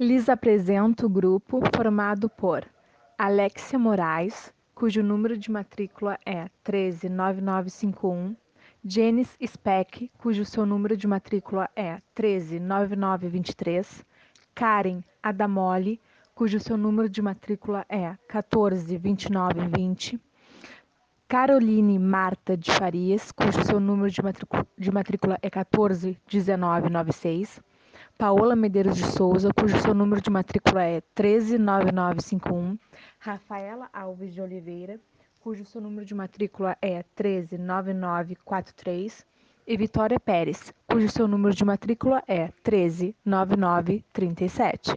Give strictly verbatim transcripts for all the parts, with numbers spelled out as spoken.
Lhes apresento o grupo formado por Alexia Moraes, cujo número de matrícula é um três nove nove cinco um, Janice Speck, cujo seu número de matrícula é um três nove nove dois três, Karen Adamoli, cujo seu número de matrícula é um quatro dois nove dois zero, Caroline Marta de Farias, cujo seu número de matrícula, de matrícula é um quatro um nove nove seis, Paola Medeiros de Souza, cujo seu número de matrícula é um três nove nove cinco um, Rafaela Alves de Oliveira, cujo seu número de matrícula é um três nove nove quatro três, e Vitória Pérez, cujo seu número de matrícula é um três nove nove três sete.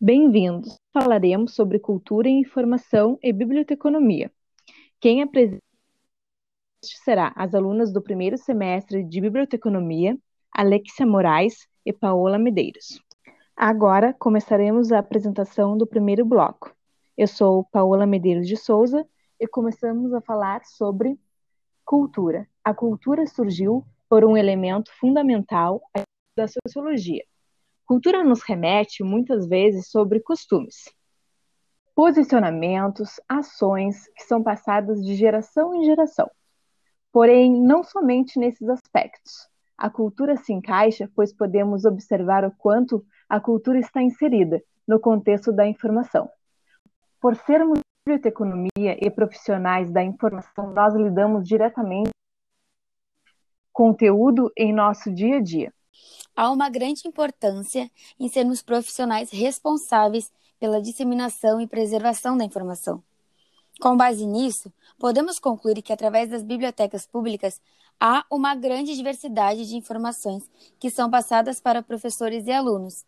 Bem-vindos! Falaremos sobre cultura e informação e biblioteconomia. Quem apresenta será as alunas do primeiro semestre de biblioteconomia, Alexia Moraes e Paola Medeiros. Agora começaremos a apresentação do primeiro bloco. Eu sou Paola Medeiros de Souza e começamos a falar sobre cultura. A cultura surgiu por um elemento fundamental da sociologia. Cultura nos remete, muitas vezes, sobre costumes, posicionamentos, ações que são passadas de geração em geração. Porém, não somente nesses aspectos. A cultura se encaixa, pois podemos observar o quanto a cultura está inserida no contexto da informação. Por sermos biblioteconomia e profissionais da informação, nós lidamos diretamente com o conteúdo em nosso dia a dia. Há uma grande importância em sermos profissionais responsáveis pela disseminação e preservação da informação. Com base nisso, podemos concluir que através das bibliotecas públicas há uma grande diversidade de informações que são passadas para professores e alunos.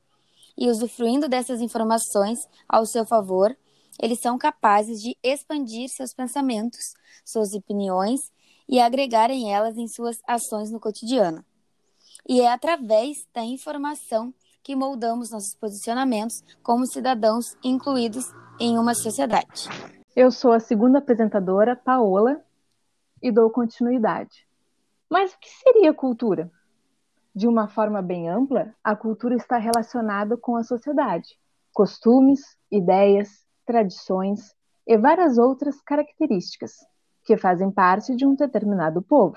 E usufruindo dessas informações ao seu favor, eles são capazes de expandir seus pensamentos, suas opiniões e agregarem elas em suas ações no cotidiano. E é através da informação que moldamos nossos posicionamentos como cidadãos incluídos em uma sociedade. Eu sou a segunda apresentadora, Paola, e dou continuidade. Mas o que seria cultura? De uma forma bem ampla, a cultura está relacionada com a sociedade, costumes, ideias, tradições e várias outras características que fazem parte de um determinado povo.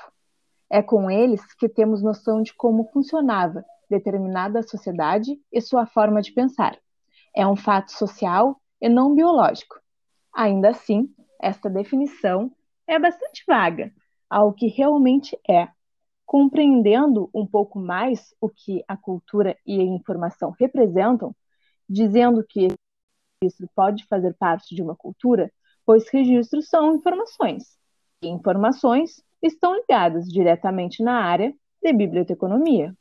É com eles que temos noção de como funcionava determinada sociedade e sua forma de pensar. É um fato social e não biológico. Ainda assim, esta definição é bastante vaga ao que realmente é. Compreendendo um pouco mais o que a cultura e a informação representam, dizendo que esse registro pode fazer parte de uma cultura, pois registros são informações, e informações estão ligadas diretamente na área de biblioteconomia.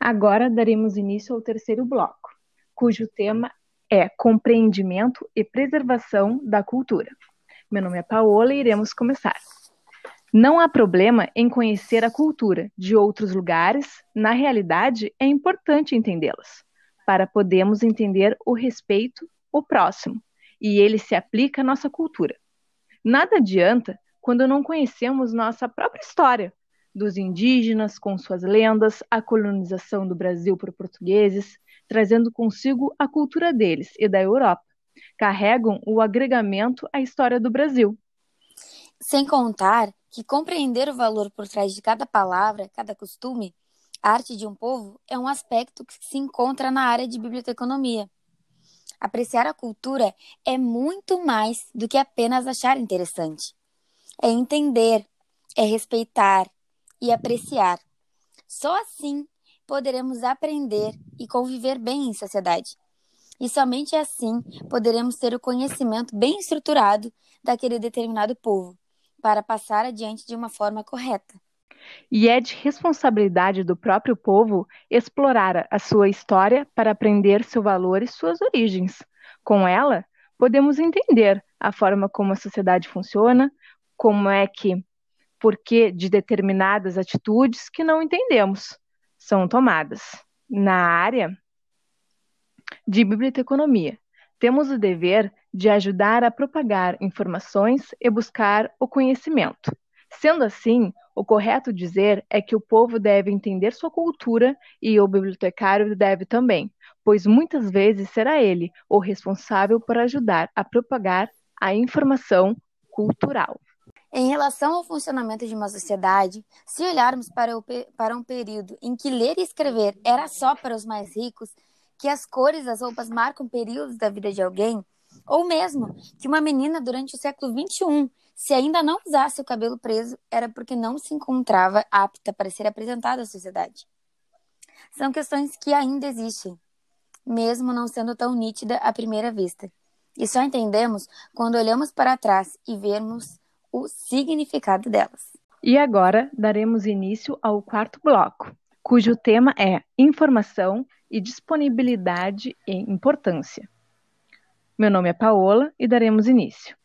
Agora daremos início ao terceiro bloco, cujo tema é compreendimento e preservação da cultura. Meu nome é Paola e iremos começar. Não há problema em conhecer a cultura de outros lugares, na realidade é importante entendê-las, para podermos entender o respeito, o próximo, e ele se aplica à nossa cultura. Nada adianta quando não conhecemos nossa própria história, dos indígenas com suas lendas, a colonização do Brasil por portugueses, trazendo consigo a cultura deles e da Europa. Carregam o agregamento à história do Brasil. Sem contar que compreender o valor por trás de cada palavra, cada costume, a arte de um povo é um aspecto que se encontra na área de biblioteconomia. Apreciar a cultura é muito mais do que apenas achar interessante. É entender, é respeitar e apreciar. Só assim poderemos aprender e conviver bem em sociedade. E somente assim poderemos ter o conhecimento bem estruturado daquele determinado povo, para passar adiante de uma forma correta. E é de responsabilidade do próprio povo explorar a sua história para aprender seu valor e suas origens. Com ela, podemos entender a forma como a sociedade funciona, como é que porquê de determinadas atitudes que não entendemos são tomadas. Na área de biblioteconomia, temos o dever de ajudar a propagar informações e buscar o conhecimento. Sendo assim, o correto dizer é que o povo deve entender sua cultura e o bibliotecário deve também, pois muitas vezes será ele o responsável por ajudar a propagar a informação cultural. Em relação ao funcionamento de uma sociedade, se olharmos para, o, para um período em que ler e escrever era só para os mais ricos, que as cores das roupas marcam períodos da vida de alguém, ou mesmo que uma menina durante o século vinte e um, se ainda não usasse o cabelo preso, era porque não se encontrava apta para ser apresentada à sociedade. São questões que ainda existem, mesmo não sendo tão nítida à primeira vista. E só entendemos quando olhamos para trás e vermos o significado delas. E agora daremos início ao quarto bloco, cujo tema é informação e disponibilidade e importância. Meu nome é Paola e daremos início.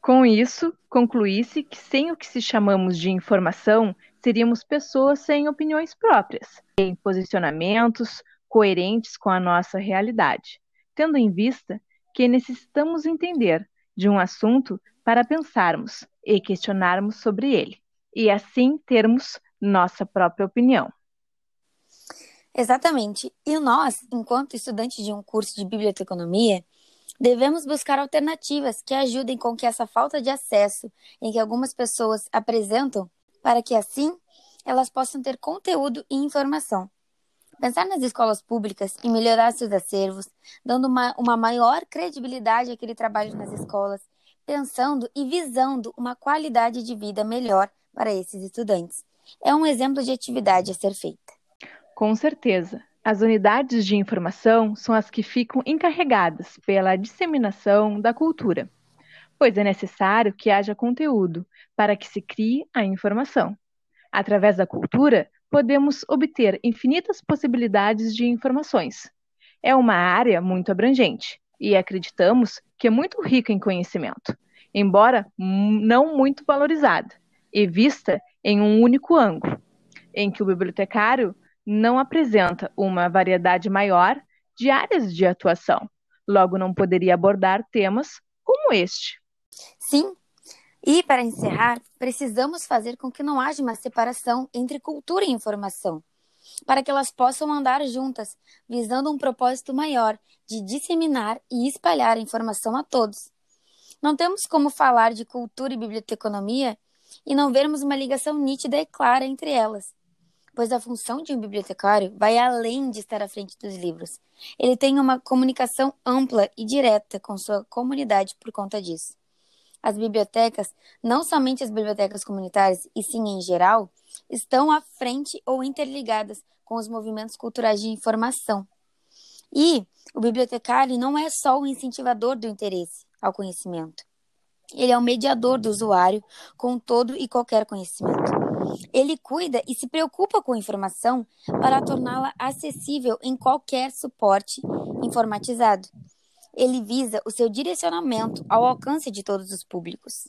Com isso, concluí-se que sem o que se chamamos de informação, seríamos pessoas sem opiniões próprias, sem posicionamentos coerentes com a nossa realidade, tendo em vista que necessitamos entender de um assunto para pensarmos e questionarmos sobre ele, e assim termos nossa própria opinião. Exatamente. E nós, enquanto estudantes de um curso de biblioteconomia, devemos buscar alternativas que ajudem com que essa falta de acesso em que algumas pessoas apresentam, para que assim elas possam ter conteúdo e informação. Pensar nas escolas públicas e melhorar seus acervos, dando uma, uma maior credibilidade àquele trabalho nas escolas, pensando e visando uma qualidade de vida melhor para esses estudantes. É um exemplo de atividade a ser feita. Com certeza. As unidades de informação são as que ficam encarregadas pela disseminação da cultura, pois é necessário que haja conteúdo para que se crie a informação. Através da cultura, podemos obter infinitas possibilidades de informações. É uma área muito abrangente e acreditamos que é muito rica em conhecimento, embora não muito valorizada e vista em um único ângulo, em que o bibliotecário não apresenta uma variedade maior de áreas de atuação, logo não poderia abordar temas como este. Sim, e para encerrar, precisamos fazer com que não haja uma separação entre cultura e informação, para que elas possam andar juntas, visando um propósito maior de disseminar e espalhar a informação a todos. Não temos como falar de cultura e biblioteconomia e não vermos uma ligação nítida e clara entre elas, pois a função de um bibliotecário vai além de estar à frente dos livros. Ele tem uma comunicação ampla e direta com sua comunidade por conta disso. As bibliotecas, não somente as bibliotecas comunitárias, e sim em geral, estão à frente ou interligadas com os movimentos culturais de informação. E o bibliotecário não é só o incentivador do interesse ao conhecimento. Ele é o mediador do usuário com todo e qualquer conhecimento. Ele cuida e se preocupa com a informação para torná-la acessível em qualquer suporte informatizado. Ele visa o seu direcionamento ao alcance de todos os públicos.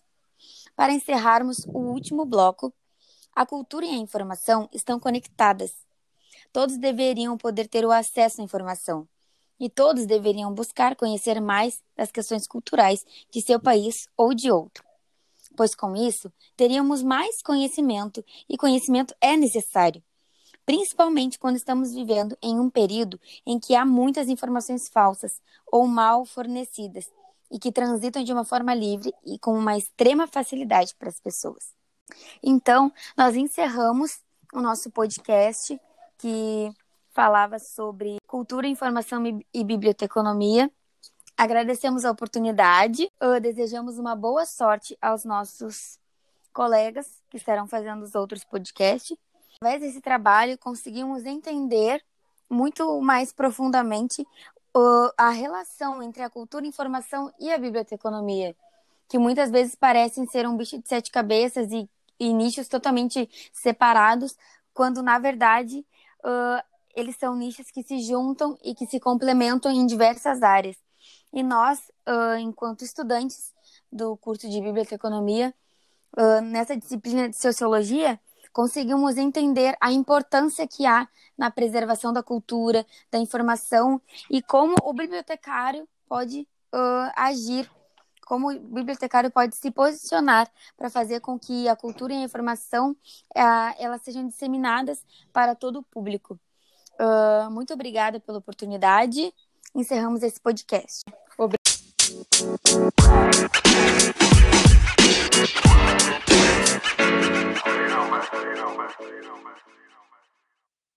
Para encerrarmos o último bloco, a cultura e a informação estão conectadas. Todos deveriam poder ter o acesso à informação e todos deveriam buscar conhecer mais das questões culturais de seu país ou de outro, pois com isso teríamos mais conhecimento, e conhecimento é necessário, principalmente quando estamos vivendo em um período em que há muitas informações falsas ou mal fornecidas e que transitam de uma forma livre e com uma extrema facilidade para as pessoas. Então, nós encerramos o nosso podcast que falava sobre cultura, informação e biblioteconomia. Agradecemos a oportunidade, desejamos uma boa sorte aos nossos colegas que estarão fazendo os outros podcasts. Através desse trabalho, conseguimos entender muito mais profundamente a relação entre a cultura, informação e a biblioteconomia, que muitas vezes parecem ser um bicho de sete cabeças e, e nichos totalmente separados, quando, na verdade, uh, eles são nichos que se juntam e que se complementam em diversas áreas. E nós, uh, enquanto estudantes do curso de biblioteconomia, uh, nessa disciplina de sociologia, conseguimos entender a importância que há na preservação da cultura, da informação e como o bibliotecário pode uh, agir, como o bibliotecário pode se posicionar para fazer com que a cultura e a informação uh, elas sejam disseminadas para todo o público. Uh, muito obrigada pela oportunidade. Encerramos esse podcast. Obrigada.